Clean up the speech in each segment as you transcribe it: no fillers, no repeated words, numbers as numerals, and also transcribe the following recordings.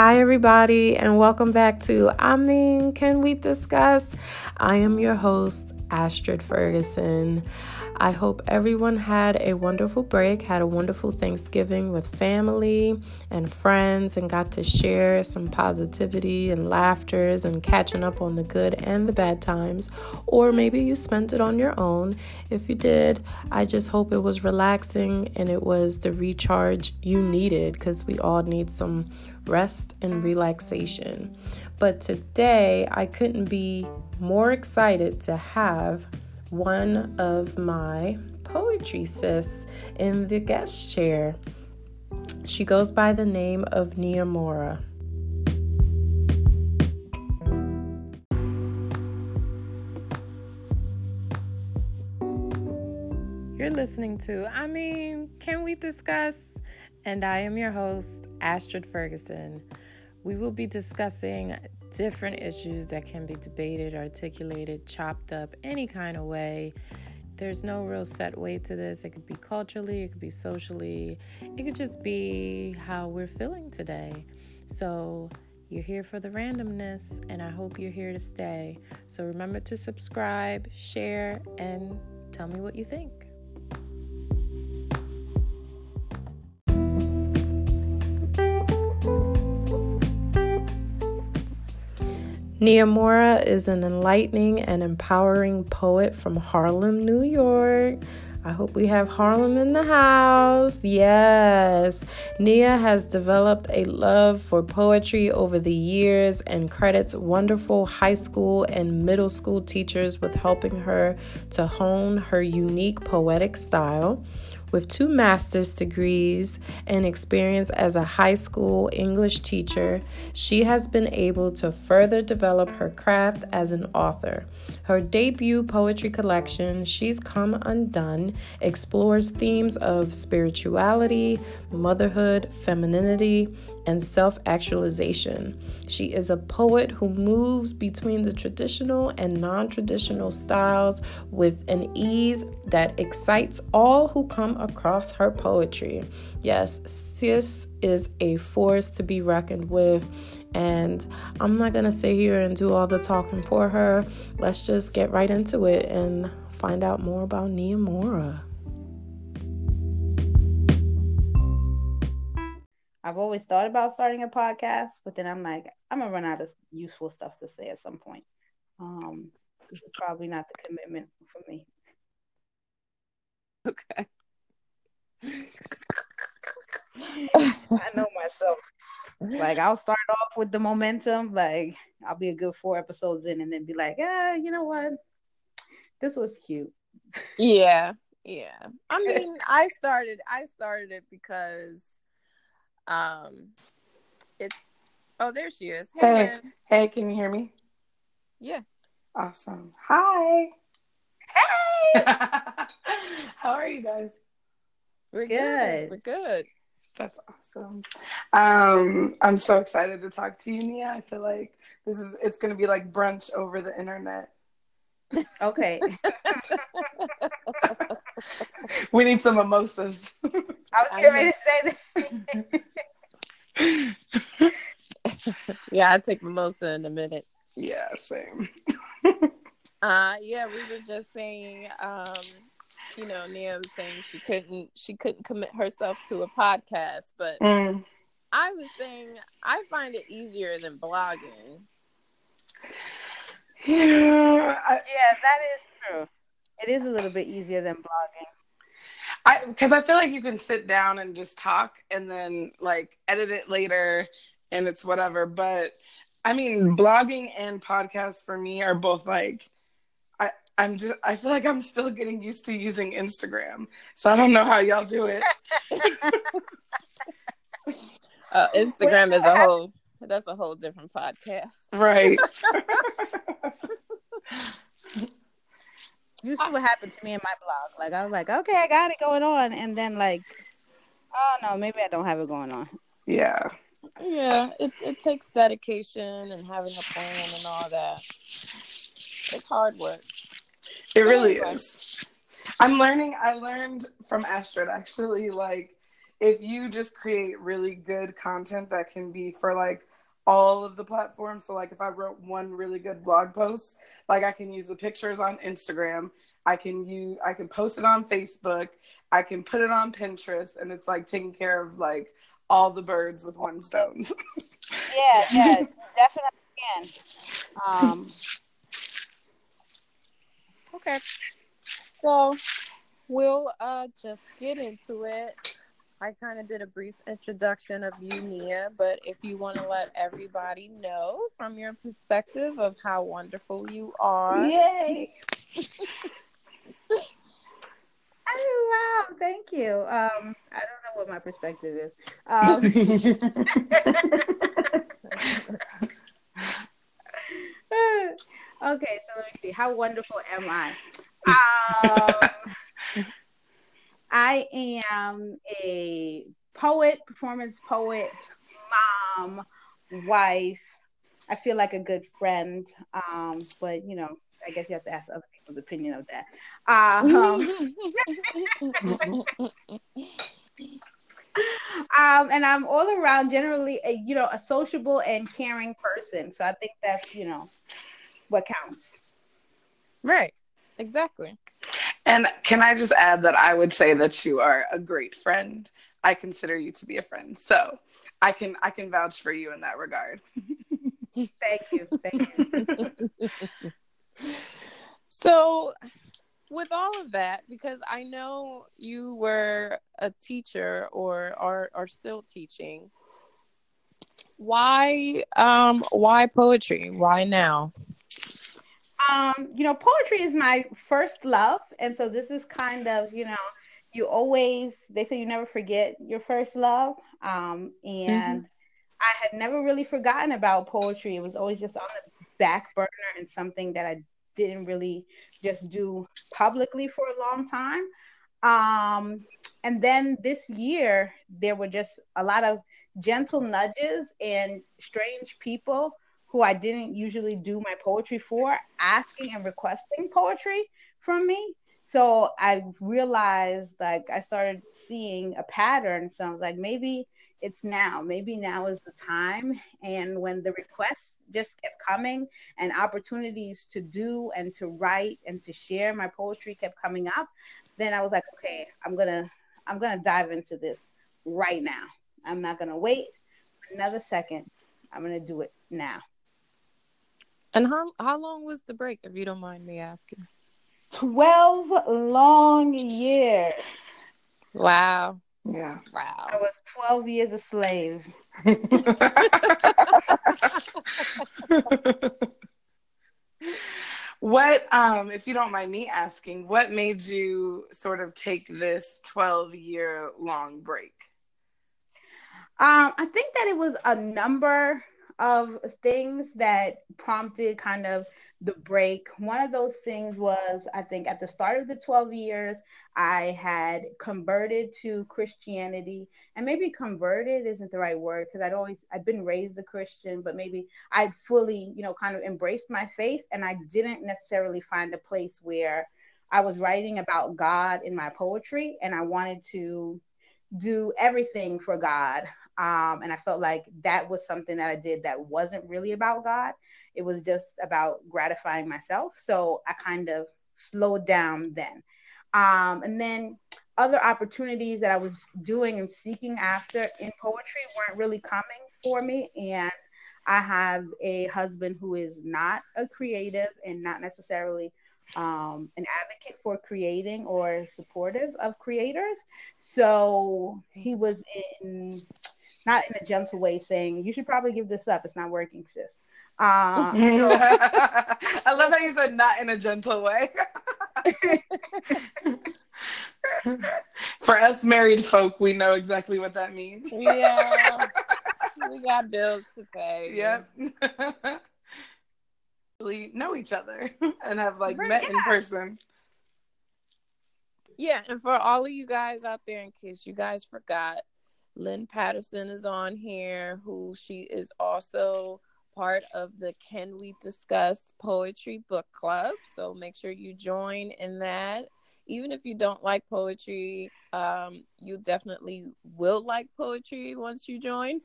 Hi, everybody, and welcome back to Can We Discuss? I am your host, Astrid Ferguson. I hope everyone had a wonderful break, had a wonderful Thanksgiving with family and friends, and got to share some positivity and laughters and catching up on the good and the bad times. Or maybe you spent it on your own. If you did, I just hope it was relaxing and it was the recharge you needed, because we all need some rest and relaxation. But today, I couldn't be more excited to have one of my poetry sis in the guest chair. She goes by the name of Nia Mora. You're listening to Can We Discuss? And I am your host, Astrid Ferguson. We will be discussing different issues that can be debated, articulated, chopped up, any kind of way. There's no real set way to this. It could be culturally, it could be socially, it could just be how we're feeling today. So you're here for the randomness, and I hope you're here to stay. So remember to subscribe, share, and tell me what you think. Nia Mora is an enlightening and empowering poet from Harlem, New York. I hope we have Harlem in the house. Yes. Nia has developed a love for poetry over the years and credits wonderful high school and middle school teachers with helping her to hone her unique poetic style. With 2 master's degrees and experience as a high school English teacher, she has been able to further develop her craft as an author. Her debut poetry collection, She's Come Undone, explores themes of spirituality, motherhood, femininity, and self-actualization. She is a poet who moves between the traditional and non-traditional styles with an ease that excites all who come across her poetry. Yes, sis is a force to be reckoned with, and I'm not going to sit here and do all the talking for her. Let's just get right into it and find out more about Nia Mora. I've always thought about starting a podcast, but then I'm like, I'm going to run out of useful stuff to say at some point. This is probably not the commitment for me. Okay. I know myself. Like, I'll start off with the momentum. Like, I'll be a good 4 episodes in and then be like, you know what? This was cute. Yeah. I mean, I started it because it's, oh, there she is. Hey, can you hear me? Yeah. Awesome. Hi. Hey. How are you guys? We're good. We're good. That's awesome. I'm so excited to talk to you, Nia. I feel like it's going to be like brunch over the internet. Okay. We need some mimosas. I was getting ready to say that. Yeah, I'll take mimosa in a minute. Yeah, same. We were just saying, Nia was saying she couldn't commit herself to a podcast, but I was saying I find it easier than blogging. Yeah, that is true. It is a little bit easier than blogging. Because I feel like you can sit down and just talk and then like edit it later and it's whatever. But I mean, blogging and podcasts for me are both like, I feel like I'm still getting used to using Instagram. So I don't know how y'all do it. Instagram is that's a whole different podcast. Right. You see what happened to me in my blog. Like, I was like, okay, I got it going on. And then, like, oh, no, maybe I don't have it going on. Yeah. Yeah, it takes dedication and having a plan and all that. It's hard work. It really is. I learned from Astrid, actually, like, if you just create really good content that can be for like all of the platforms. So like if I wrote one really good blog post, like I can use the pictures on Instagram, I can post it on Facebook, I can put it on Pinterest, and it's like taking care of like all the birds with one stone. yeah, definitely can. Okay. So we'll just get into it. I kind of did a brief introduction of you, Nia, but if you want to let everybody know from your perspective of how wonderful you are. Yay! Oh, wow. Thank you. I don't know what my perspective is. Okay, so let me see. How wonderful am I? I am a poet, performance poet, mom, wife. I feel like a good friend, but you know, I guess you have to ask other people's opinion of that. And I'm all around generally a sociable and caring person. So I think that's, what counts. Right. Exactly. And can I just add that I would say that you are a great friend. I consider you to be a friend. So I can vouch for you in that regard. Thank you. So with all of that, because I know you were a teacher or are still teaching, why poetry? Why now? Poetry is my first love. And so this is kind of, they say you never forget your first love. And I had never really forgotten about poetry. It was always just on the back burner and something that I didn't really just do publicly for a long time. And then this year, there were just a lot of gentle nudges and strange people who I didn't usually do my poetry for, asking and requesting poetry from me. So I realized, I started seeing a pattern. So I was like, maybe now is the time. And when the requests just kept coming and opportunities to do and to write and to share my poetry kept coming up, then I was like, okay, I'm gonna dive into this right now. I'm not gonna wait another second. I'm gonna do it now. And how long was the break, if you don't mind me asking? 12 long years. Wow. Yeah. Wow. I was 12 years a slave. What, if you don't mind me asking, what made you sort of take this 12-year long break? I think that it was a number of things that prompted kind of the break. One of those things was, I think at the start of the 12 years, I had converted to Christianity, and maybe converted isn't the right word, because I'd been raised a Christian, but maybe I'd fully, kind of embraced my faith, and I didn't necessarily find a place where I was writing about God in my poetry, and I wanted to do everything for God. And I felt like that was something that I did that wasn't really about God. It was just about gratifying myself. So I kind of slowed down then. And then other opportunities that I was doing and seeking after in poetry weren't really coming for me. And I have a husband who is not a creative and not necessarily an advocate for creating or supportive of creators. So he was not in a gentle way saying, you should probably give this up. It's not working, sis. I love that you said not in a gentle way. For us married folk, we know exactly what that means. Yeah. We got bills to pay. Yep. Know each other and have met in person. Yeah, and for all of you guys out there, in case you guys forgot, Lynn Patterson is on here, who she is also part of the Can We Discuss Poetry Book Club. So make sure you join in that. even if you don't like poetry, you definitely will like poetry once you join.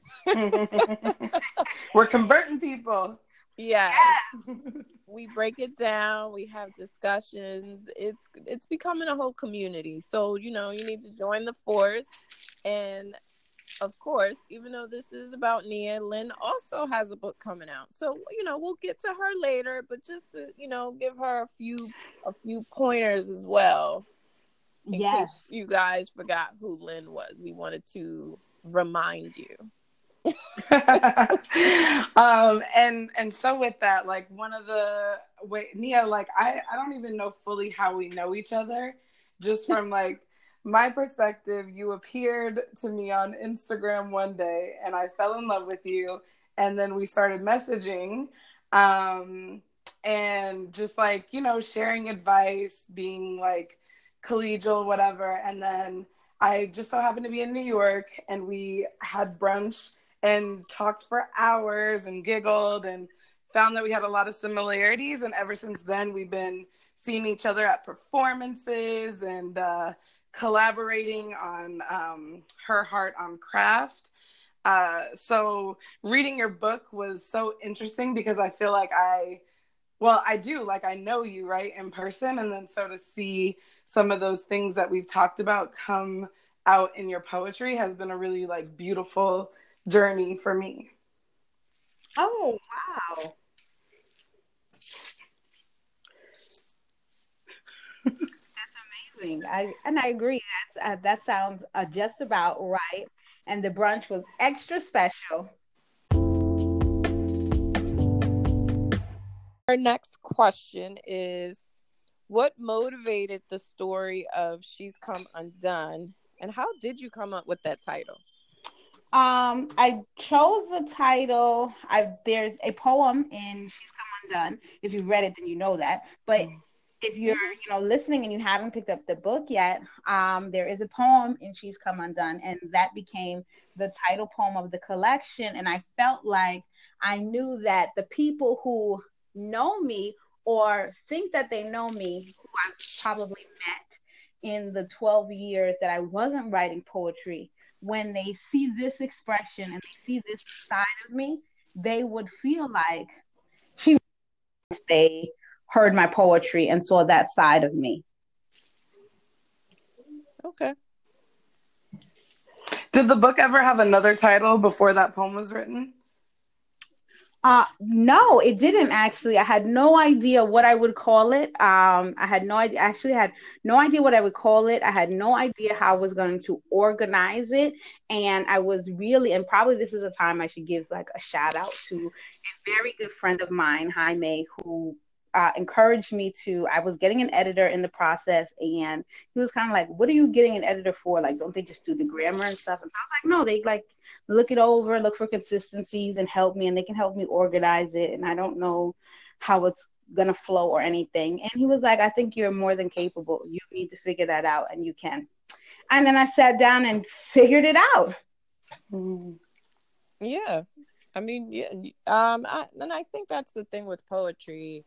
We're converting people. Yes. Yes. We break it down. We have discussions. It's becoming a whole community. So, you know, you need to join the force. And of course, even though this is about Nia, Lynn also has a book coming out. So, you know, we'll get to her later, but just to, you know, give her a few pointers as well. Yes. In case you guys forgot who Lynn was. We wanted to remind you. And so with that, like one of the way Nia, like I don't even know fully how we know each other, just from like my perspective. You appeared to me on Instagram one day and I fell in love with you, and then we started messaging and just like, you know, sharing advice, being like collegial, whatever. And then I just so happened to be in New York and we had brunch and talked for hours and giggled and found that we had a lot of similarities. And ever since then, we've been seeing each other at performances and collaborating on Her Heart on Craft. So reading your book was so interesting because I feel like I do, like I know you, right, in person. And then so to see some of those things that we've talked about come out in your poetry has been a really like beautiful journey for me. Oh, wow. That's amazing. I agree. That sounds just about right. And the brunch was extra special. Our next question is, what motivated the story of She's Come Undone, and how did you come up with that title? I chose the title. There's a poem in She's Come Undone. If you've read it, then you know that. But if you're, you know, listening and you haven't picked up the book yet, there is a poem in She's Come Undone, and that became the title poem of the collection. And I felt like I knew that the people who know me or think that they know me, who I probably met in the 12 years that I wasn't writing poetry, when they see this expression and they see this side of me, they would feel like they heard my poetry and saw that side of me. Okay. Did the book ever have another title before that poem was written? No, it didn't actually. I had no idea what I would call it. I had no idea how I was going to organize it. And I was really, and probably this is a time I should give like a shout out to a very good friend of mine, Jaime, who encouraged me to, I was getting an editor in the process, and he was kind of like, what are you getting an editor for? Like, don't they just do the grammar and stuff? And so I was like, no, they like look it over, look for consistencies and help me, and they can help me organize it. And I don't know how it's going to flow or anything. And he was like, I think you're more than capable. You need to figure that out, and you can. And then I sat down and figured it out. Yeah. I mean, yeah. And I think that's the thing with poetry.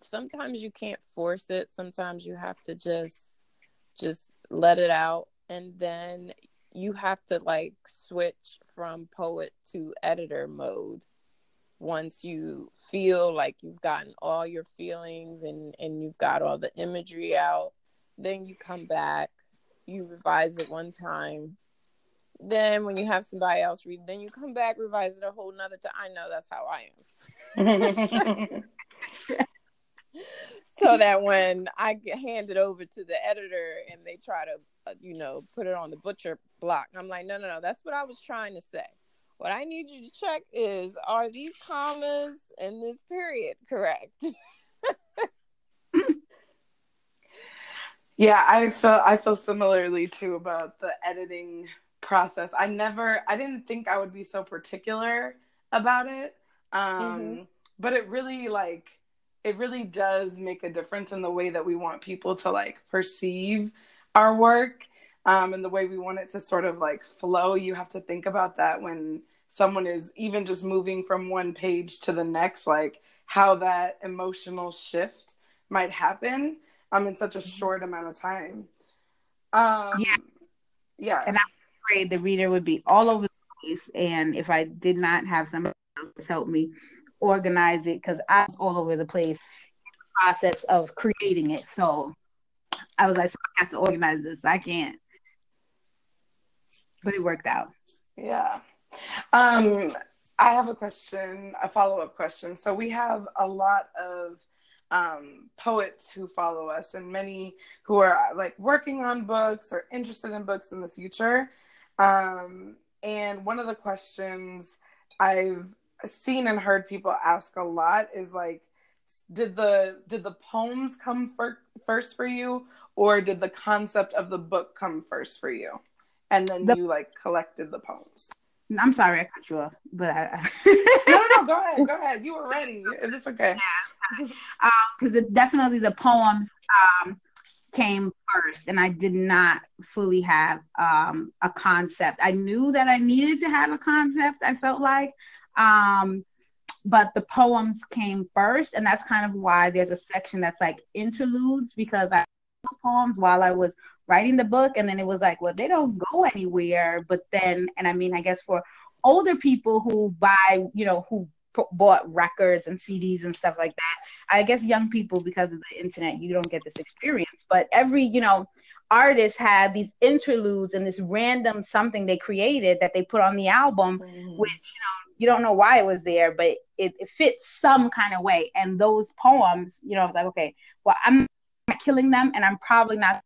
Sometimes you can't force it. Sometimes you have to just let it out. And then you have to like switch from poet to editor mode once you feel like you've gotten all your feelings and you've got all the imagery out. Then you come back, you revise it one time. Then when you have somebody else read, then you come back, revise it a whole nother time. I know that's how I am. So that when I hand it over to the editor and they try to, you know, put it on the butcher block, I'm like, no, that's what I was trying to say. What I need you to check is, are these commas and this period correct? Yeah, I feel similarly too about the editing process. I didn't think I would be so particular about it, but it really like. It really does make a difference in the way that we want people to like perceive our work and the way we want it to sort of like flow. You have to think about that when someone is even just moving from one page to the next, like how that emotional shift might happen. in such a short amount of time. Yeah. And I'm afraid the reader would be all over the place. And if I did not have somebody else help me organize it, because I was all over the place in the process of creating it. So I was like, so I have to organize this. I can't. But it worked out. Yeah. I have a question, a follow-up question. So we have a lot of poets who follow us, and many who are like working on books or interested in books in the future. And one of the questions I've seen and heard people ask a lot is like, did the poems come first for you, or did the concept of the book come first for you? And then you like collected the poems. I'm sorry, I cut you off, but no, go ahead. You were ready. It's okay. Yeah, because definitely the poems came first, and I did not fully have a concept. I knew that I needed to have a concept, I felt like, but the poems came first, and that's kind of why there's a section that's like interludes, because I wrote poems while I was writing the book, and then it was like, well, they don't go anywhere. But then, and I mean, I guess for older people who buy, you know, who bought records and CDs and stuff like that, I guess young people, because of the internet, you don't get this experience. But every, you know, artist had these interludes and this random something they created that they put on the album, which, you know, you don't know why it was there, but it fits some kind of way. And those poems, you know, I was like, okay, well, I'm not killing them, and I'm probably not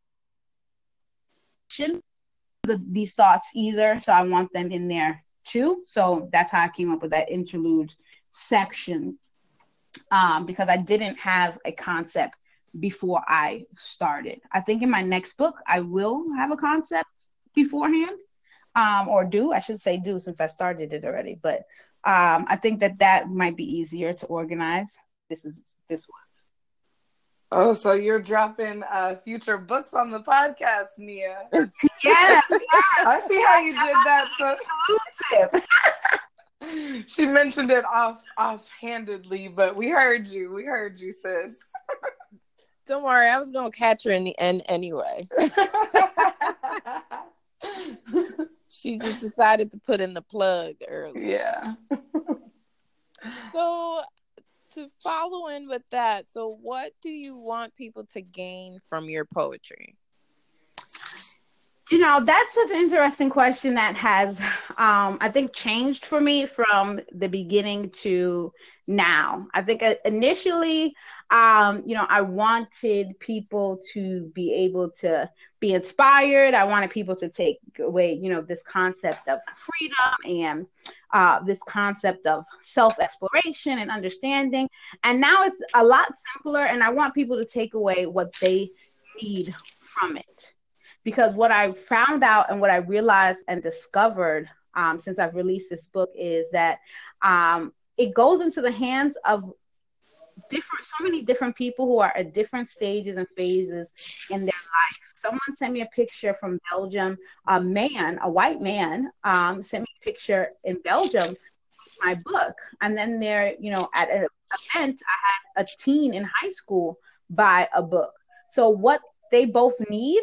these thoughts either, so I want them in there too. So that's how I came up with that interlude section, because I didn't have a concept before I started. I think in my next book I will have a concept beforehand, I should say since I started it already, but I think that might be easier to organize. This one. Oh, so you're dropping future books on the podcast, Nia. Yes. I see how you did that. So. She mentioned it offhandedly, but we heard you. We heard you, sis. Don't worry. I was going to catch her in the end anyway. She just decided to put in the plug early. Yeah. So... to follow in with that, so what do you want people to gain from your poetry? You know, that's such an interesting question that has, I think, changed for me from the beginning to now. I think initially, you know, I wanted people to be able to be inspired. I wanted people to take away, you know, this concept of freedom and this concept of self-exploration and understanding. And now it's a lot simpler, and I want people to take away what they need from it. Because what I found out and what I realized and discovered since I've released this book is that it goes into the hands of so many different people who are at different stages and phases in their life. Someone sent me a picture from Belgium. A white man, sent me a picture in Belgium with my book. And then there, you know, at an event, I had a teen in high school buy a book. So what they both need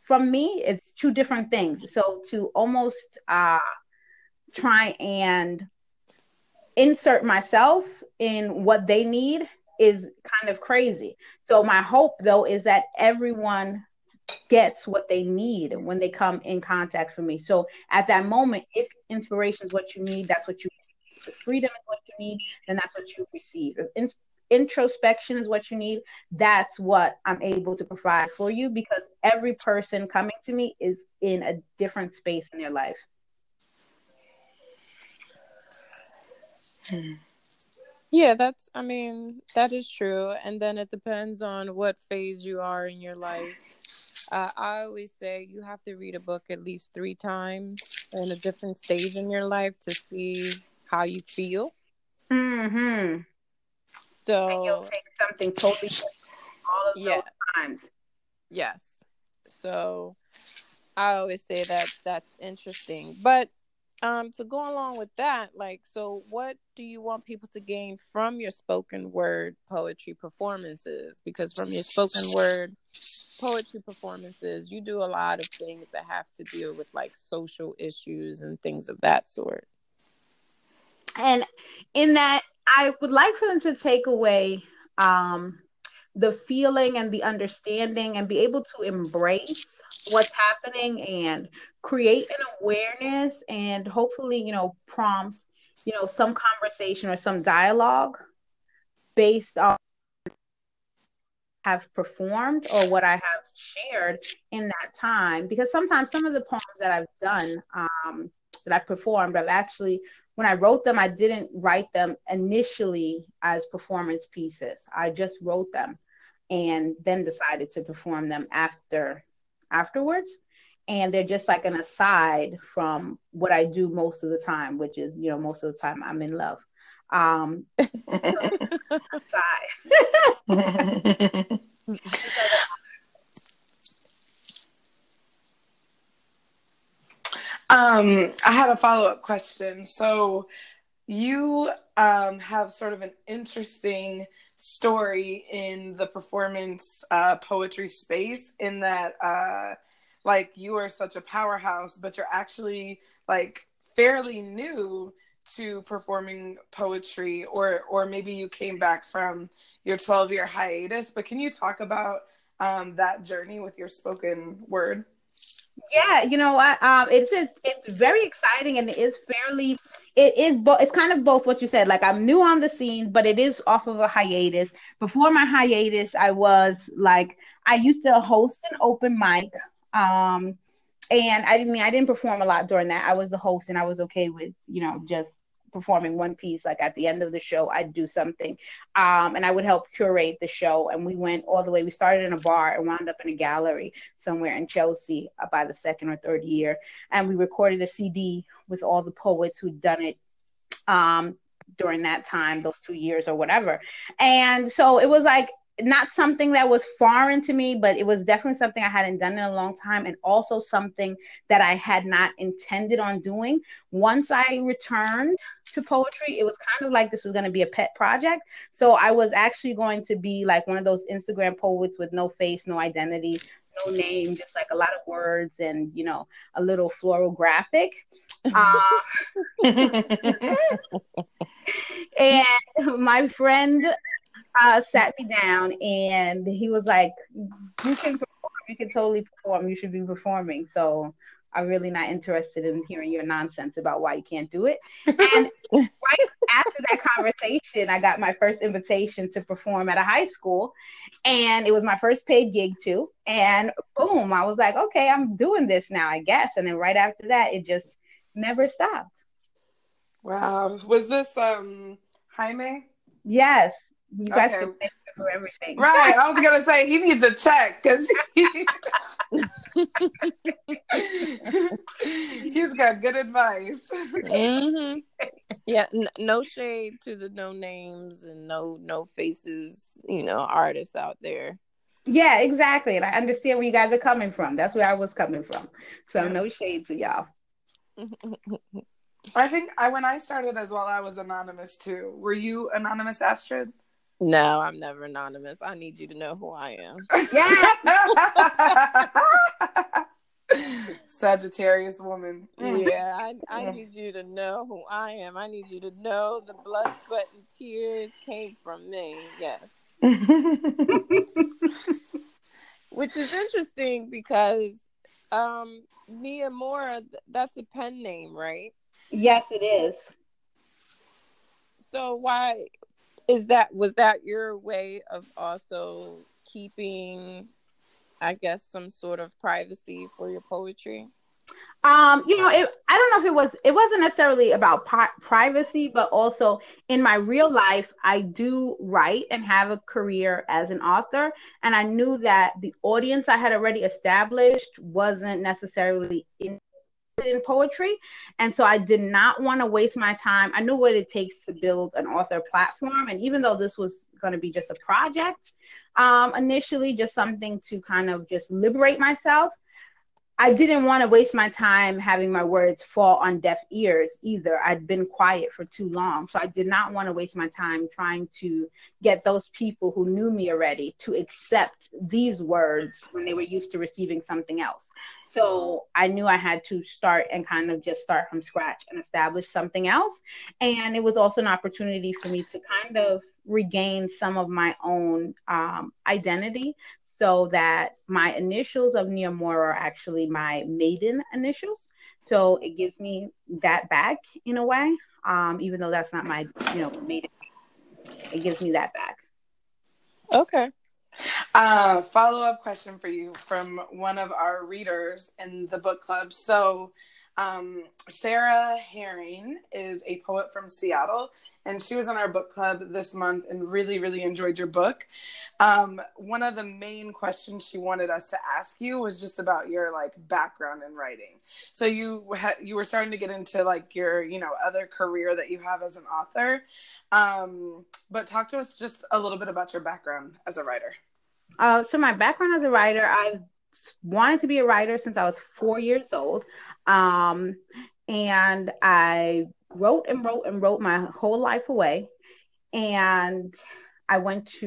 from me is two different things. So to almost try and insert myself in what they need is kind of crazy. So my hope, though, is that everyone gets what they need when they come in contact with me. So at that moment, if inspiration is what you need, that's what you receive. If freedom is what you need, then that's what you receive. If introspection is what you need, that's what I'm able to provide for you, because every person coming to me is in a different space in their life. Yeah, that is true. And then it depends on what phase you are in your life. I always say you have to read a book at least 3 times in a different stage in your life to see how you feel. Mm-hmm. So and you'll take something totally different all of those times. Yes. So I always say that's interesting. But To go along with that, like, so what do you want people to gain from your spoken word poetry performances? Because from your spoken word poetry performances, you do a lot of things that have to deal with like social issues and things of that sort. And in that, I would like for them to take away the feeling and the understanding and be able to embrace what's happening and create an awareness and hopefully, you know, prompt, you know, some conversation or some dialogue based on what I have performed or what I have shared in that time. Because sometimes some of the poems that I've done, that I performed, I've actually, when I wrote them, I didn't write them initially as performance pieces. I just wrote them and then decided to perform them afterwards. And they're just like an aside from what I do most of the time, which is, you know, most of the time I'm in love. Aside. I had a follow-up question. So you have sort of an interesting story in the performance poetry space in that like you are such a powerhouse, but you're actually like fairly new to performing poetry, or maybe you came back from your 12-year hiatus, but can you talk about that journey with your spoken word? Yeah, you know, it's very exciting, and it's kind of both what you said. Like, I'm new on the scene, but it is off of a hiatus. Before my hiatus, I was like, I used to host an open mic, and I didn't perform a lot during that. I was the host, and I was okay with, you know, just performing one piece. Like at the end of the show, I'd do something, and I would help curate the show. And we went all the way. We started in a bar and wound up in a gallery somewhere in Chelsea by the second or third year. And we recorded a CD with all the poets who'd done it during that time, those 2 years or whatever. And so it was like not something that was foreign to me, but it was definitely something I hadn't done in a long time, and also something that I had not intended on doing. Once I returned to poetry, it was kind of like this was going to be a pet project. So I was actually going to be like one of those Instagram poets with no face, no identity, no name, just like a lot of words and, you know, a little floral graphic. And my friend sat me down and he was like, you can totally perform, you should be performing, so I'm really not interested in hearing your nonsense about why you can't do it. And right after that conversation, I got my first invitation to perform at a high school, and it was my first paid gig too, and boom, I was like, okay, I'm doing this now, I guess. And then right after that, it just never stopped. Wow. Was this Jaime? Yes. You guys can thank him for everything. Right. I was going to say, he needs a check because he's got good advice. Mm-hmm. Yeah. No shade to the no names and no faces, you know, artists out there. Yeah, exactly. And I understand where you guys are coming from. That's where I was coming from. So no shade to y'all. I think when I started as well, I was anonymous too. Were you anonymous, Astrid? No, I'm never anonymous. I need you to know who I am. Yeah. Sagittarius woman. Yeah, I need you to know who I am. I need you to know the blood, sweat, and tears came from me. Yes. Which is interesting because Nia Mora, that's a pen name, right? Yes, it is. So why... Was that your way of also keeping, I guess, some sort of privacy for your poetry? You know, I don't know if it wasn't necessarily about privacy, but also in my real life, I do write and have a career as an author. And I knew that the audience I had already established wasn't necessarily in poetry, and so I did not want to waste my time. I knew what it takes to build an author platform, and even though this was going to be just a project initially, just something to kind of just liberate myself, I didn't want to waste my time having my words fall on deaf ears either. I'd been quiet for too long. So I did not want to waste my time trying to get those people who knew me already to accept these words when they were used to receiving something else. So I knew I had to start and kind of just start from scratch and establish something else. And it was also an opportunity for me to kind of regain some of my own identity, so that my initials of Nia Mora are actually my maiden initials. So it gives me that back in a way, even though that's not my, maiden. It gives me that back. Okay. Follow-up question for you from one of our readers in the book club. So Sarah Herring is a poet from Seattle, and she was in our book club this month and really, really enjoyed your book. One of the main questions she wanted us to ask you was just about your background in writing. So you were starting to get into your, other career that you have as an author. But talk to us just a little bit about your background as a writer. So my background as a writer, I've wanted to be a writer since I was 4 years old. And I wrote and wrote and wrote my whole life away. And I got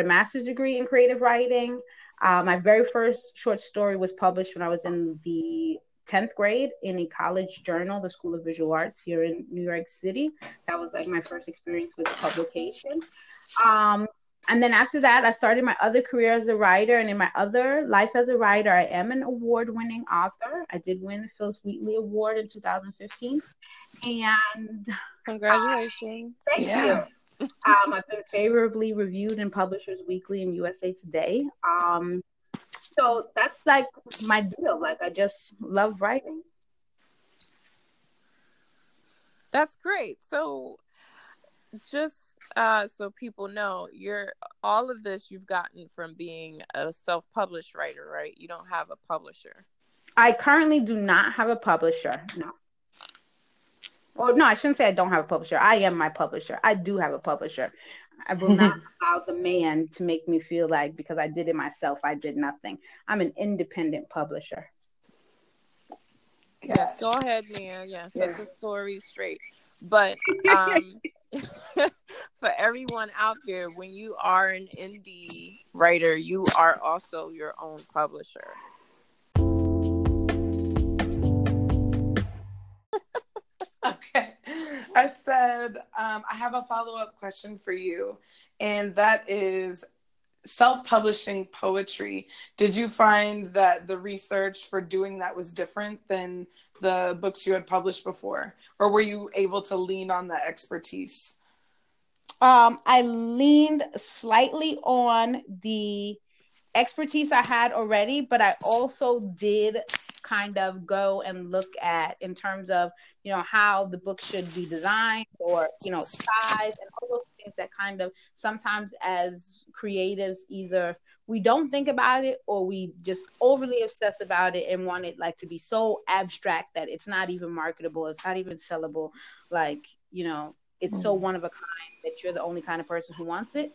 a master's degree in creative writing. My very first short story was published when I was in the 10th grade in a college journal, the School of Visual Arts here in New York City. That was my first experience with publication. And then after that, I started my other career as a writer. And in my other life as a writer, I am an award-winning author. I did win the Phyllis Wheatley Award in 2015. And congratulations. Thank you. I've been favorably reviewed in Publishers Weekly and USA Today. So that's my deal. I just love writing. That's great. So just so people know, all of this you've gotten from being a self-published writer, right? You don't have a publisher. I currently do not have a publisher. No. Well, no, I shouldn't say I don't have a publisher. I am my publisher. I do have a publisher. I will not allow the man to make me feel like because I did it myself, I did nothing. I'm an independent publisher. Yes. Go ahead, Nia. Yes, yeah. That's the story straight. But for everyone out there, when you are an indie writer, you are also your own publisher. Okay. I said, I have a follow-up question for you, and that is self-publishing poetry. Did you find that the research for doing that was different than the books you had published before, or were you able to lean on the expertise? I leaned slightly on the expertise I had already, but I also did kind of go and look at in terms of, how the book should be designed or, size and all those things that kind of sometimes as creatives either we don't think about it or we just overly obsess about it and want it to be so abstract that it's not even marketable. It's not even sellable. It's so one of a kind that you're the only kind of person who wants it.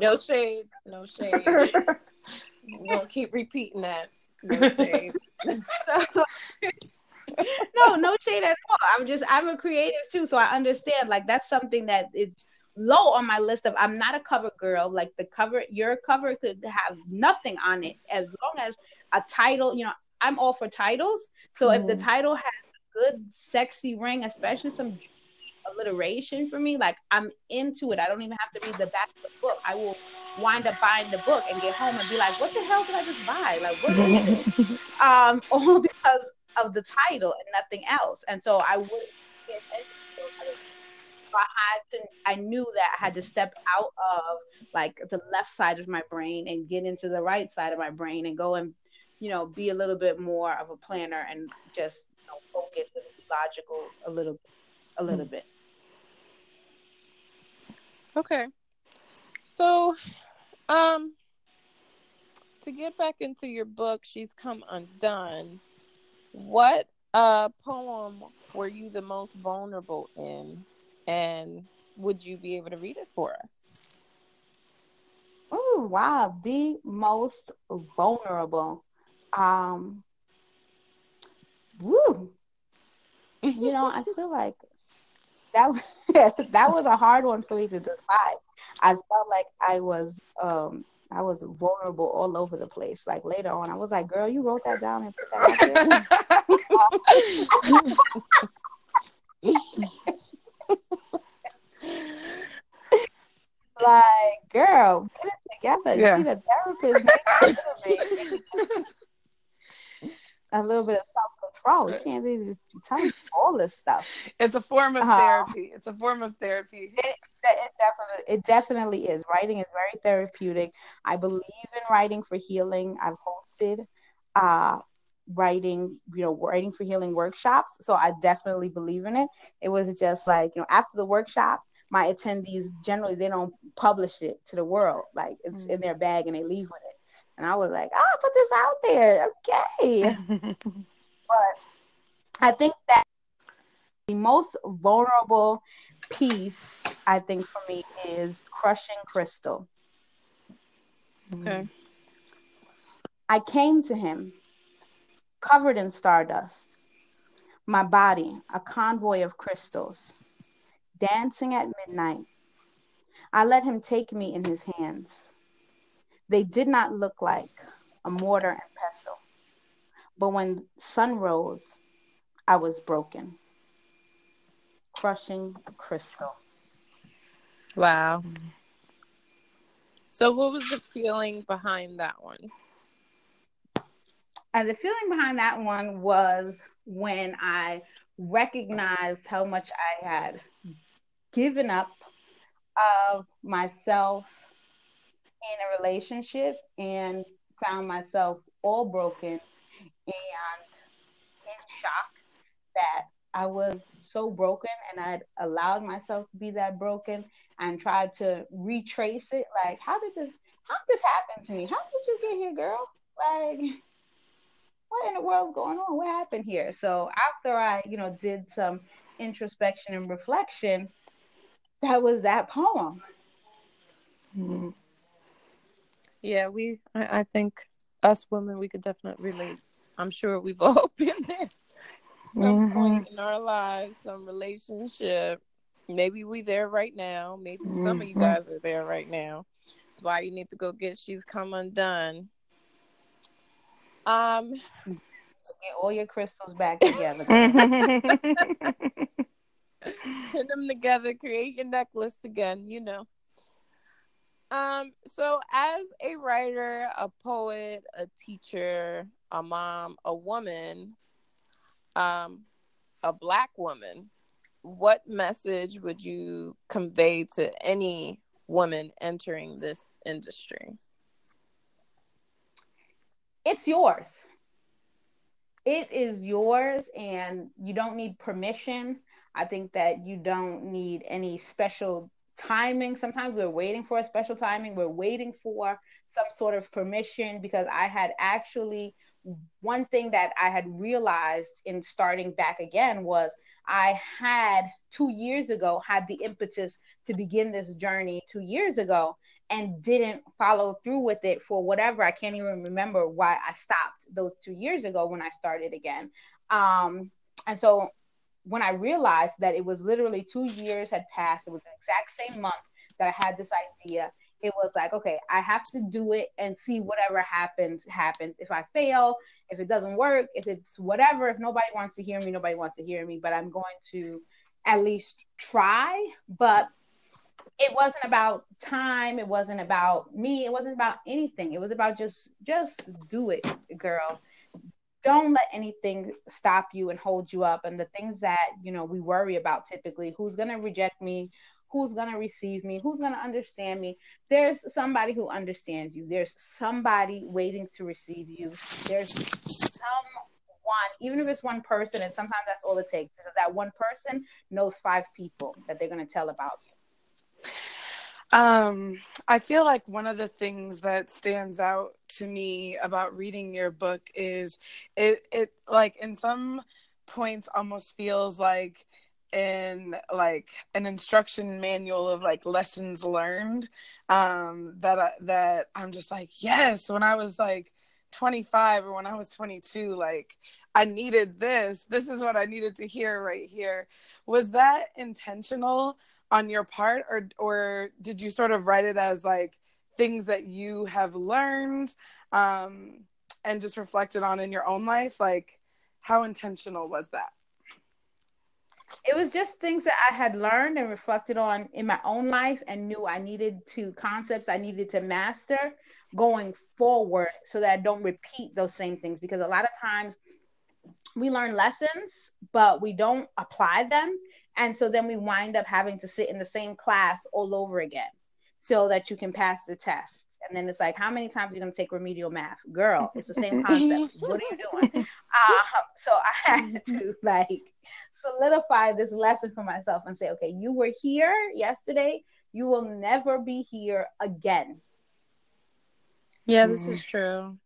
No shade. I'm gonna keep repeating that. No shade. No shade at all. I'm a creative too, so I understand. That's something that is low on my list of. I'm not a cover girl. Your cover could have nothing on it as long as a title. I'm all for titles. So if the title has a good, sexy ring, especially some alliteration for me, I'm into it. I don't even have to read the back of the book. I will wind up buying the book and get home and be like, what the hell did I just buy? What is this? All because of the title and nothing else. And so I wouldn't get anything. I knew that I had to step out of the left side of my brain and get into the right side of my brain and go and, be a little bit more of a planner and just focus and be logical a little bit. Okay. So, to get back into your book, She's Come Undone, what poem were you the most vulnerable in, and would you be able to read it for us? Oh, wow. The most vulnerable. Woo. You know, I feel like that was, that was a hard one for me to decide. I felt like I was vulnerable all over the place. Like later on, I was like, girl, you wrote that down and put that out there. Like, girl, get it together. Yeah. You need a therapist. A little bit of self-control. You can't just tell me all this stuff. It's a form of therapy. It's a form of therapy. It definitely is. Writing is very therapeutic. I believe in writing for healing. I've hosted writing for healing workshops. So I definitely believe in it. It was just like, you know, after the workshop, my attendees generally, they don't publish it to the world. Like it's in their bag and they leave with it. And I was like, I'll put this out there. Okay. But I think that the most vulnerable piece, I think for me, is Crushing Crystal. Okay. I came to him, covered in stardust, my body, a convoy of crystals, dancing at midnight. I let him take me in his hands. They did not look like a mortar and pestle, but when sun rose, I was broken. Crushing Crystal. Wow. So what was the feeling behind that one? The feeling behind that one was when I recognized how much I had given up of myself in a relationship and found myself all broken and in shock that I was so broken and I'd allowed myself to be that broken and tried to retrace it. Like, how did this happen to me? How did you get here, girl? Like, what in the world's going on? What happened here? So after I, did some introspection and reflection, that was that poem. Mm-hmm. Yeah, I think us women, we could definitely relate. I'm sure we've all been there. Some point in our lives, some relationship. Maybe we there right now. Maybe some of you guys are there right now. That's why you need to go get She's Come Undone. Get all your crystals back together. Put them together. Create your necklace again, So as a writer, a poet, a teacher, a mom, a woman, a Black woman, what message would you convey to any woman entering this industry? It's yours. It is yours, and you don't need permission. I think that you don't need any special timing. Sometimes we're waiting for a special timing. We're waiting for some sort of permission, because I had actually, one thing that I had realized in starting back again was I had 2 years ago had the impetus to begin this journey 2 years ago and didn't follow through with it for whatever. I can't even remember why I stopped those 2 years ago when I started again. And so when I realized that it was literally 2 years had passed, it was the exact same month that I had this idea. It was like, okay, I have to do it and see whatever happens. If I fail, if it doesn't work, if it's whatever, if nobody wants to hear me, but I'm going to at least try. But it wasn't about time. It wasn't about me. It wasn't about anything. It was about just do it, girl. Don't let anything stop you and hold you up. And the things that, we worry about typically, who's going to reject me, who's going to receive me, who's going to understand me. There's somebody who understands you. There's somebody waiting to receive you. There's someone, even if it's one person, and sometimes that's all it takes, because that one person knows five people that they're going to tell about you. I feel like one of the things that stands out to me about reading your book is it like in some points almost feels like in like an instruction manual of like lessons learned, that I'm just like, yes, when I was like 25 or when I was 22, like I needed this. This is what I needed to hear right here. Was that intentional on your part, or did you sort of write it as like things that you have learned and just reflected on in your own life? Like, how intentional was that? It was just things that I had learned and reflected on in my own life and knew I needed to, concepts I needed to master going forward so that I don't repeat those same things. Because a lot of times we learn lessons, but we don't apply them. And so then we wind up having to sit in the same class all over again so that you can pass the test. And then it's like, how many times are you going to take remedial math? Girl, it's the same concept. What are you doing? So I had to like solidify this lesson for myself and say, okay, you were here yesterday. You will never be here again. Yeah, this is true.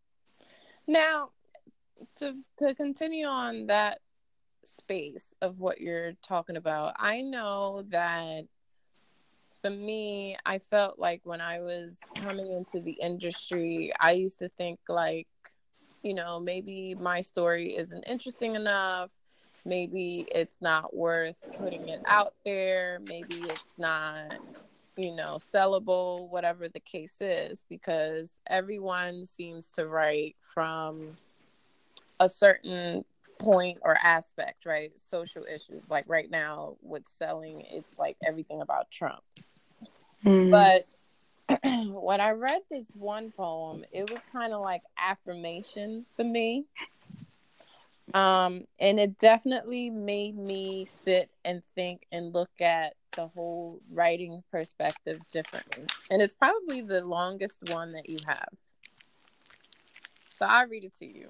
Now, to continue on that space of what you're talking about, I know that for me, I felt like when I was coming into the industry, I used to think like, you know, maybe my story isn't interesting enough. Maybe it's not worth putting it out there. Maybe it's not, you know, sellable, whatever the case is, because everyone seems to write from a certain point or aspect, right? Social issues. Like right now with selling, it's like everything about Trump. But when I read this one poem, it was kind of like affirmation for me. And it definitely made me sit and think and look at the whole writing perspective differently. And it's probably the longest one that you have. So I'll read it to you.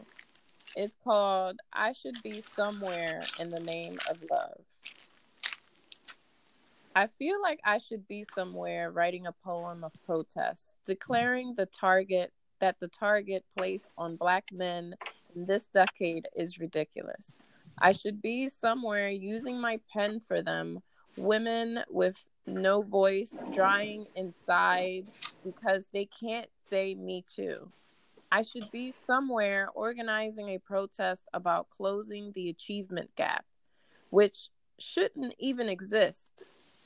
It's called, I Should Be Somewhere in the Name of Love. I feel like I should be somewhere writing a poem of protest, declaring the target placed on Black men in this decade is ridiculous. I should be somewhere using my pen for them, women with no voice drying inside because they can't say me too. I should be somewhere organizing a protest about closing the achievement gap, which shouldn't even exist.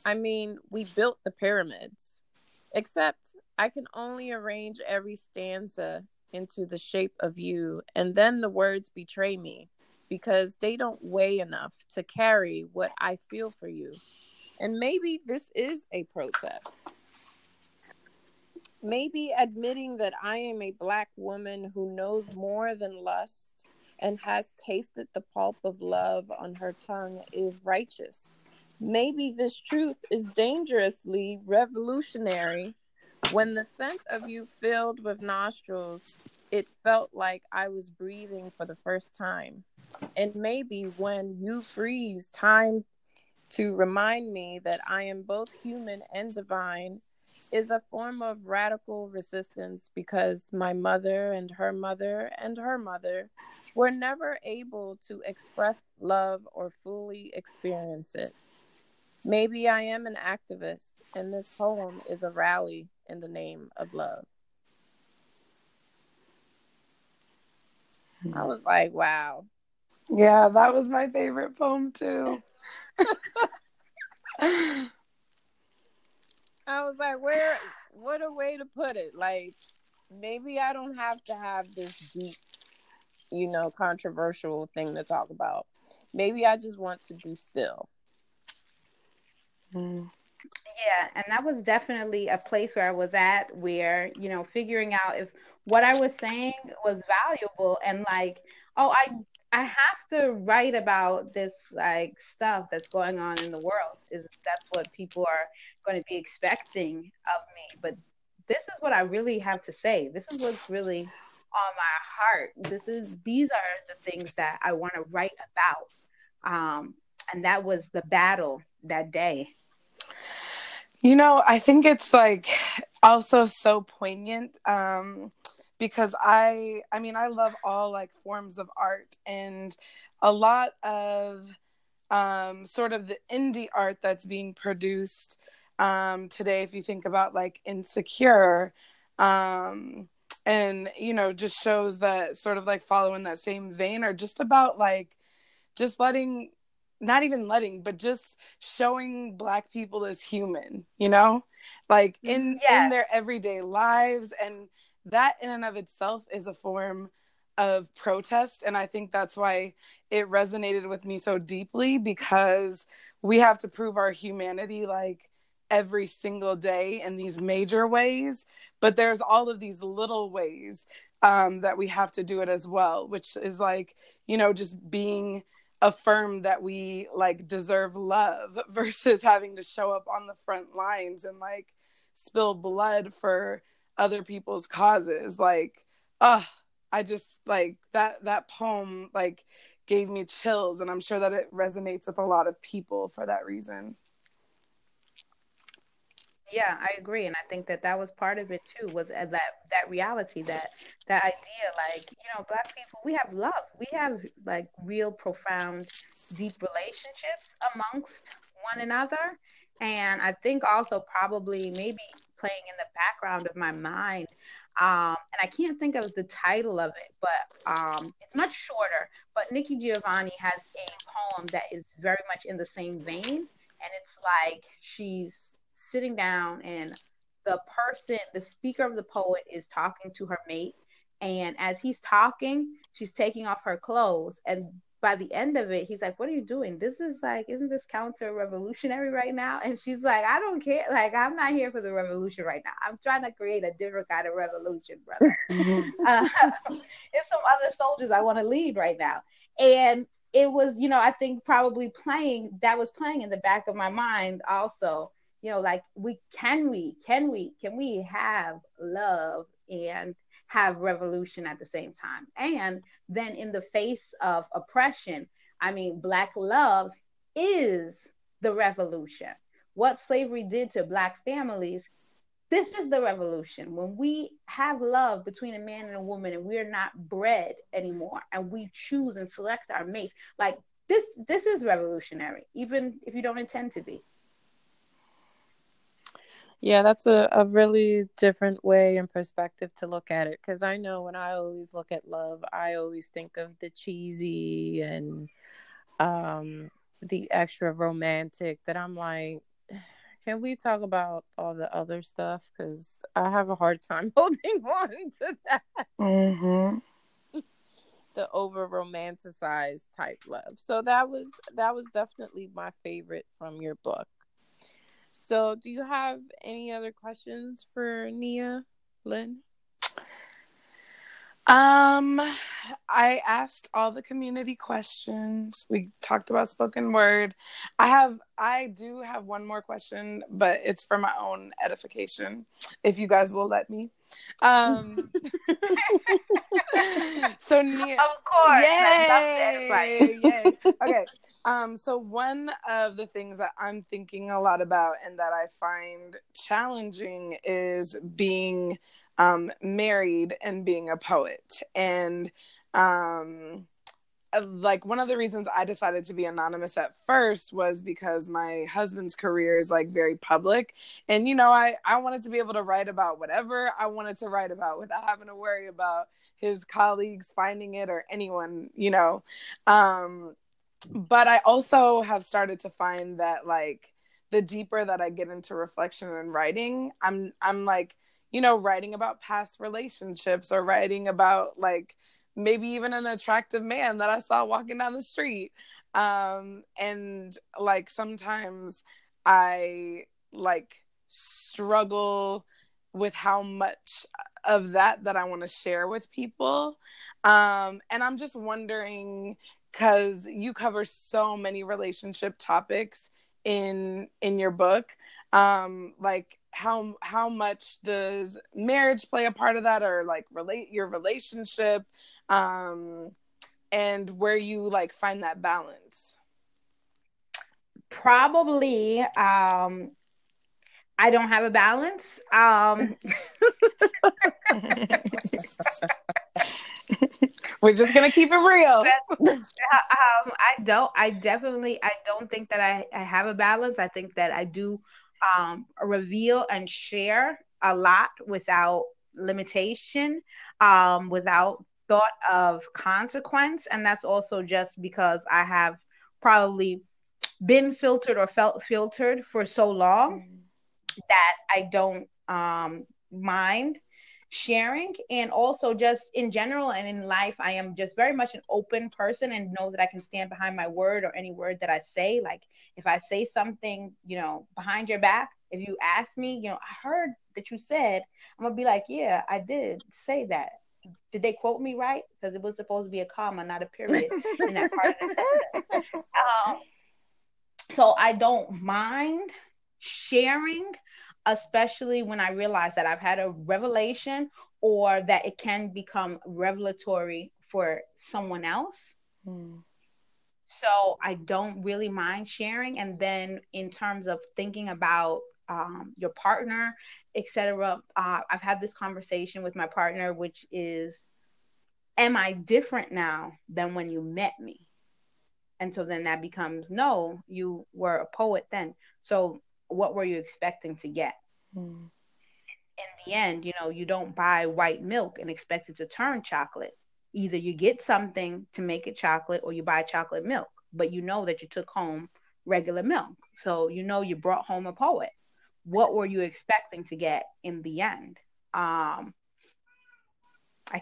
I mean, we built the pyramids, except I can only arrange every stanza into the shape of you, and then the words betray me because they don't weigh enough to carry what I feel for you. And maybe this is a protest. Maybe admitting that I am a Black woman who knows more than lust and has tasted the pulp of love on her tongue is righteous. Maybe this truth is dangerously revolutionary. When the scent of you filled with nostrils, it felt like I was breathing for the first time. And maybe when you freeze time to remind me that I am both human and divine is a form of radical resistance, because my mother and her mother and her mother were never able to express love or fully experience it. Maybe I am an activist, and this poem is a rally in the name of love. I was like, wow. Yeah, that was my favorite poem too. I was like, what a way to put it. Like, maybe I don't have to have this deep, you know, controversial thing to talk about. Maybe I just want to be still. Yeah, and that was definitely a place where I was at, where, you know, figuring out if what I was saying was valuable, and like, oh, I have to write about this like stuff that's going on in the world. That's what people are going to be expecting of me. But this is what I really have to say. This is what's really on my heart. These are the things that I want to write about. And that was the battle that day. You know, I think it's like also so poignant. Because I mean, I love all like forms of art, and a lot of sort of the indie art that's being produced today, if you think about like Insecure, and, you know, just shows that sort of like follow in that same vein, or just about like just letting, not even letting, but just showing Black people as human, you know, like in their everyday lives. And that in and of itself is a form of protest. And I think that's why it resonated with me so deeply, because we have to prove our humanity like every single day in these major ways, but there's all of these little ways that we have to do it as well, which is like, you know, just being affirmed that we like deserve love versus having to show up on the front lines and like spill blood for other people's causes. Like, I just like that poem like gave me chills, and I'm sure that it resonates with a lot of people for that reason. Yeah, I agree. And I think that that was part of it too, was that reality, that idea, like, you know, Black people, we have love. We have like real profound, deep relationships amongst one another. And I think also probably maybe playing in the background of my mind, and I can't think of the title of it, but it's much shorter, but Nikki Giovanni has a poem that is very much in the same vein. And it's like, she's sitting down and the speaker of the poet is talking to her mate, and as he's talking, she's taking off her clothes, and by the end of it, he's like, what are you doing? This is like, isn't this counter-revolutionary right now? And she's like, I don't care, like, I'm not here for the revolution right now. I'm trying to create a different kind of revolution, brother. It's some other soldiers I want to lead right now. And it was, you know, I think probably playing in the back of my mind also. You know, like, can we have love and have revolution at the same time? And then in the face of oppression, I mean, Black love is the revolution. What slavery did to Black families, this is the revolution. When we have love between a man and a woman, and we're not bred anymore, and we choose and select our mates, like, this is revolutionary, even if you don't intend to be. Yeah, that's a really different way and perspective to look at it, because I know when I always look at love, I always think of the cheesy and the extra romantic, that I'm like, can we talk about all the other stuff? Because I have a hard time holding on to that. Mm-hmm. The over-romanticized type love. So that was definitely my favorite from your book. So do you have any other questions for Nia, Lynn? I asked all the community questions. We talked about spoken word. I do have one more question, but it's for my own edification, if you guys will let me. So Nia, of course. Yay! Yay! Okay. So one of the things that I'm thinking a lot about and that I find challenging is being married and being a poet. And like, one of the reasons I decided to be anonymous at first was because my husband's career is like very public. And, you know, I wanted to be able to write about whatever I wanted to write about without having to worry about his colleagues finding it or anyone, you know. But I also have started to find that, like, the deeper that I get into reflection and writing, I'm like, you know, writing about past relationships, or writing about, like, maybe even an attractive man that I saw walking down the street. And, like, sometimes I, like, struggle with how much of that I want to share with people. And I'm just wondering, because you cover so many relationship topics in your book, like how much does marriage play a part of that, or like relate your relationship, and where you like find that balance? Probably, I don't have a balance. We're just gonna keep it real. I don't think that I have a balance. I think that I do reveal and share a lot without limitation, without thought of consequence. And that's also just because I have probably been filtered or felt filtered for so long that I don't mind sharing. And also just in general and in life, I am just very much an open person and know that I can stand behind my word or any word that I say. Like if I say something, you know, behind your back, if you ask me, you know, I heard that you said, I'm gonna be like, yeah, I did say that. Did they quote me right? Because it was supposed to be a comma, not a period in that part of the sentence. So I don't mind sharing, especially when I realize that I've had a revelation or that it can become revelatory for someone else. So I don't really mind sharing. And then in terms of thinking about your partner, etc., I've had this conversation with my partner, which is, am I different now than when you met me? And so then that becomes, no, you were a poet then. So what were you expecting to get? In the end, you know, you don't buy white milk and expect it to turn chocolate. Either you get something to make it chocolate or you buy chocolate milk, but you know that you took home regular milk. So, you know, you brought home a poet. What were you expecting to get in the end? I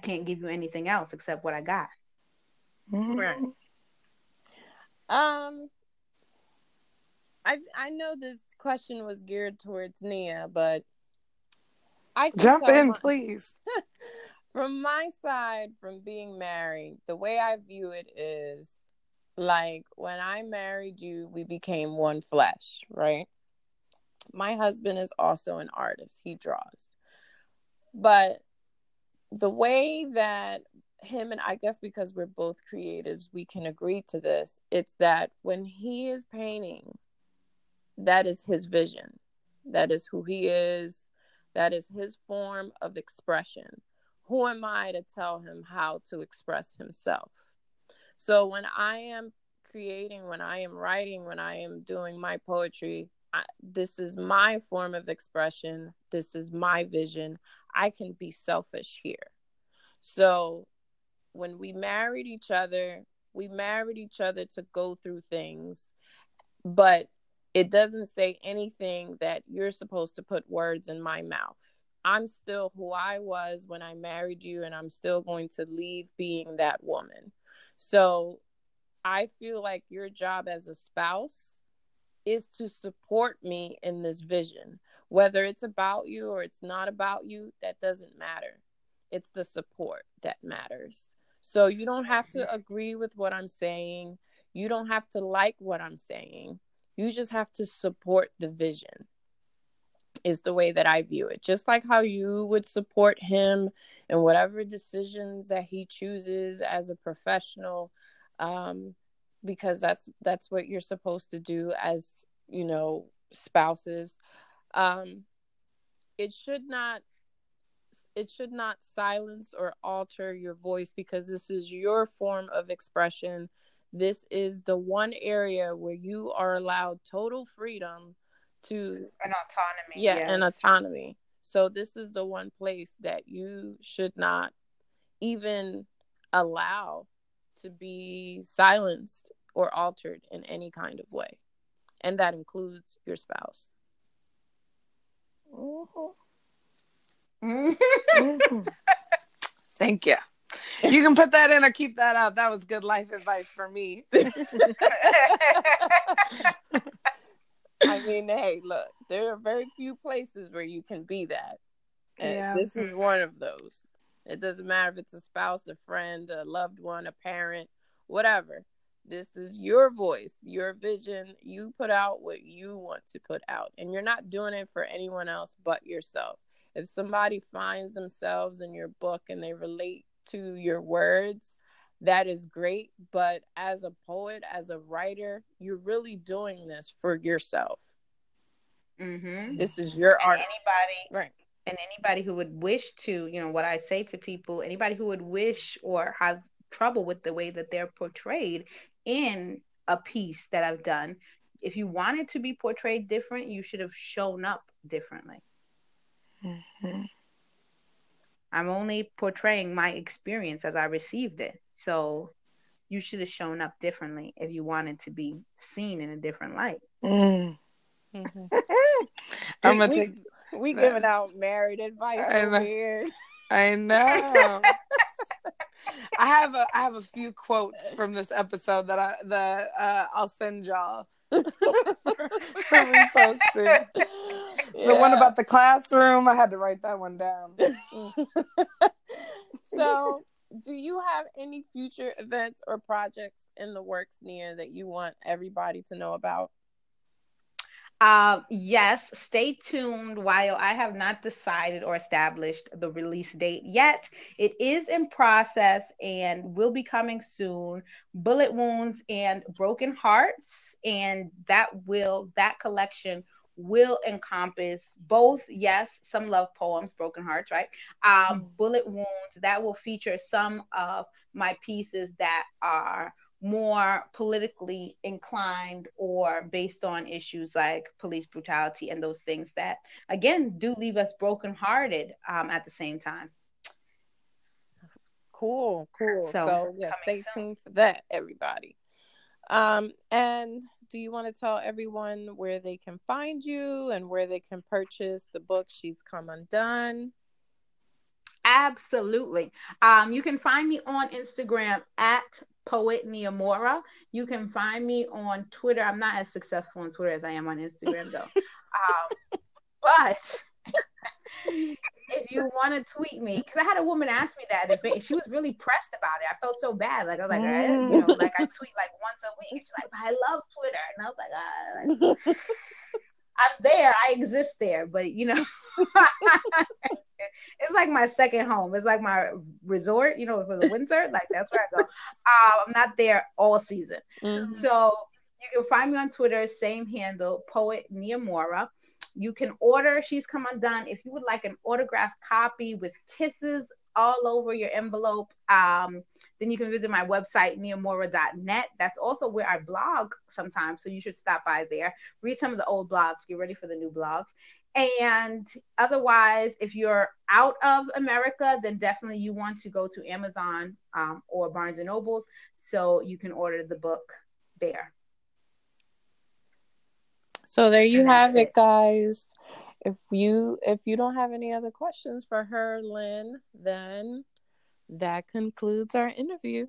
can't give you anything else except what I got. Right. I know this question was geared towards Nia, but I can jump in, please. From my side, from being married, the way I view it is, like, when I married you, we became one flesh, right? My husband is also an artist. He draws. But the way that him and I guess because we're both creatives, we can agree to this. It's that when he is painting, that is his vision. That is who he is. That is his form of expression. Who am I to tell him how to express himself? So when I am creating, when I am writing, when I am doing my poetry, this is my form of expression. This is my vision. I can be selfish here. So when we married each other to go through things, but it doesn't say anything that you're supposed to put words in my mouth. I'm still who I was when I married you, and I'm still going to leave being that woman. So I feel like your job as a spouse is to support me in this vision. Whether it's about you or it's not about you, that doesn't matter. It's the support that matters. So you don't have to agree with what I'm saying. You don't have to like what I'm saying. You just have to support the vision is the way that I view it. Just like how you would support him in whatever decisions that he chooses as a professional, because that's what you're supposed to do as, you know, spouses. It should not silence or alter your voice, because this is your form of expression. This is the one area where you are allowed total freedom to... An autonomy. Yeah, yes. An autonomy. So this is the one place that you should not even allow to be silenced or altered in any kind of way. And that includes your spouse. Thank you. You can put that in or keep that out. That was good life advice for me. I mean, hey, look, there are very few places where you can be that. And this is one of those. It doesn't matter if it's a spouse, a friend, a loved one, a parent, whatever. This is your voice, your vision. You put out what you want to put out. And you're not doing it for anyone else but yourself. If somebody finds themselves in your book and they relate to your words, that is great. But as a poet, as a writer, you're really doing this for yourself. This is your art. And anybody who would wish to, you know, what I say to people, anybody who would wish or has trouble with the way that they're portrayed in a piece that I've done. If you want it to be portrayed different, you should have shown up differently. Mm-hmm. I'm only portraying my experience as I received it. So you should have shown up differently if you wanted to be seen in a different light. Mm. Mm-hmm. I'm gonna take. We giving out married advice. I know. I have a few quotes from this episode that I'll send y'all. for reposting. Yeah. The one about the classroom, I had to write that one down. So, do you have any future events or projects in the works, Nia, that you want everybody to know about? Yes, stay tuned. While I have not decided or established the release date yet, it is in process and will be coming soon. Bullet Wounds and Broken Hearts, and that collection will encompass both, yes, some love poems, broken hearts, right? Bullet Wounds, that will feature some of my pieces that are more politically inclined or based on issues like police brutality and those things that, again, do leave us brokenhearted at the same time. Cool. So yeah, stay tuned for that, everybody. And do you want to tell everyone where they can find you and where they can purchase the book, She's Come Undone? Absolutely. You can find me on Instagram at Poet Nia Mora. You can find me on Twitter. I'm not as successful on Twitter as I am on Instagram, though. But if you want to tweet me, because I had a woman ask me that, she was really pressed about it. I felt so bad. Like I was like, I tweet like once a week. She's like, I love Twitter, and I was like, I'm there. I exist there, but it's like my second home. It's like my resort, for the winter. Like that's where I go. I'm not there all season. Mm-hmm. So you can find me on Twitter, same handle, Poet Nia Mora. You can order She's Come Undone if you would like an autographed copy with kisses all over your envelope. Then you can visit my website, niamora.net. That's also where I blog sometimes, so you should stop by there. Read some of the old blogs. Get ready for the new blogs. And otherwise, if you're out of America, then definitely you want to go to Amazon or Barnes & Nobles so you can order the book there. So there you have it, guys. If you don't have any other questions for her, Lynn, then that concludes our interview.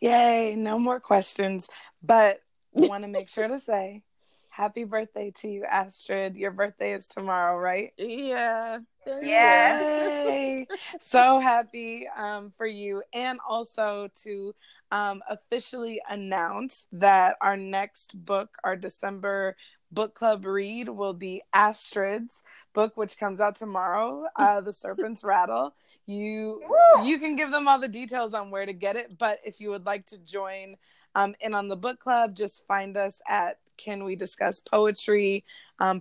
Yay, no more questions. But I want to make sure to say, happy birthday to you, Astrid. Your birthday is tomorrow, right? Yeah. Yay. So happy for you. And also to officially announce that our next book, our December book club read, will be Astrid's book, which comes out tomorrow, The Serpent's Rattle. You can give them all the details on where to get it. But if you would like to join in on the book club, just find us at Can We Discuss Poetry,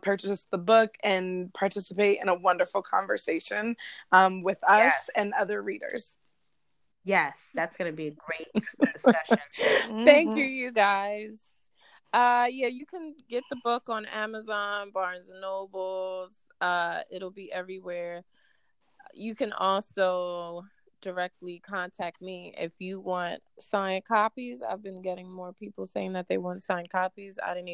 purchase the book, and participate in a wonderful conversation with us and other readers. Yes, that's going to be a great discussion. Thank you guys. You can get the book on Amazon, Barnes & Nobles. It'll be everywhere. You can also directly contact me if you want signed copies. I've been getting more people saying that they want signed copies. I didn't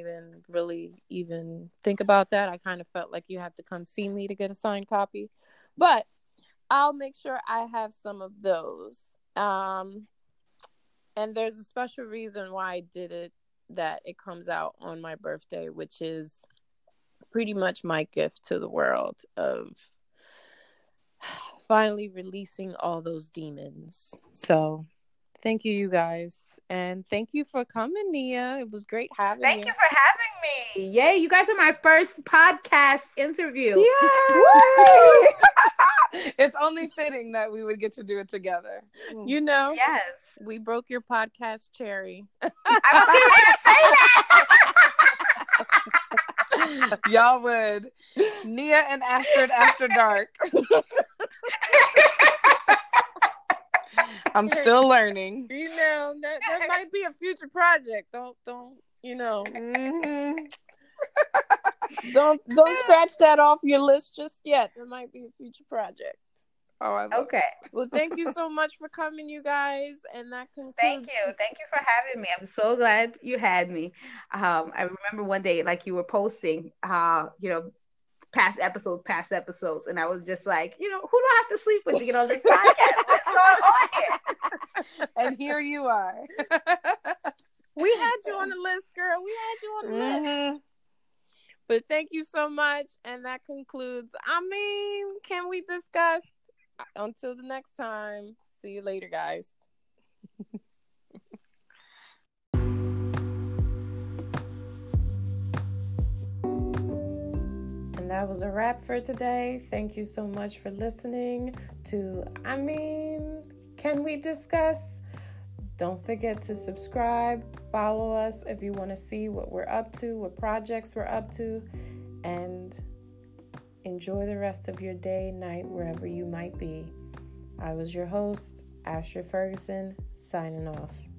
even think about that. I kind of felt like you had to come see me to get a signed copy, but I'll make sure I have some of those. And there's a special reason why I did it, that it comes out on my birthday, which is pretty much my gift to the world of finally releasing all those demons. So thank you guys, and thank you for coming, Nia. It was great having you. Thank you for having me. Yay, you guys are my first podcast interview. It's only fitting that we would get to do it together. Yes, we broke your podcast cherry. I was getting ready to say that. Y'all would. Nia and Astrid After Dark. I'm still learning. You know, that might be a future project. Don't you know? Mm-hmm. Don't scratch that off your list just yet. There might be a future project. Oh, I love it. Well, thank you so much for coming, you guys, and that concludes. Thank you for having me. I'm so glad you had me. I remember one day, like, you were posting, past episodes, and I was just like, who do I have to sleep with to get on this podcast? What's going on? And here you are. We had you on the list, girl. We had you on the list. But thank you so much, and that concludes. Can we discuss? Until the next time, see you later, guys. And that was a wrap for today. Thank you so much for listening to Can We Discuss? Don't forget to subscribe, follow us if you want to see what we're up to, what projects we're up to, and enjoy the rest of your day, night, wherever you might be. I was your host, Astrid Ferguson, signing off.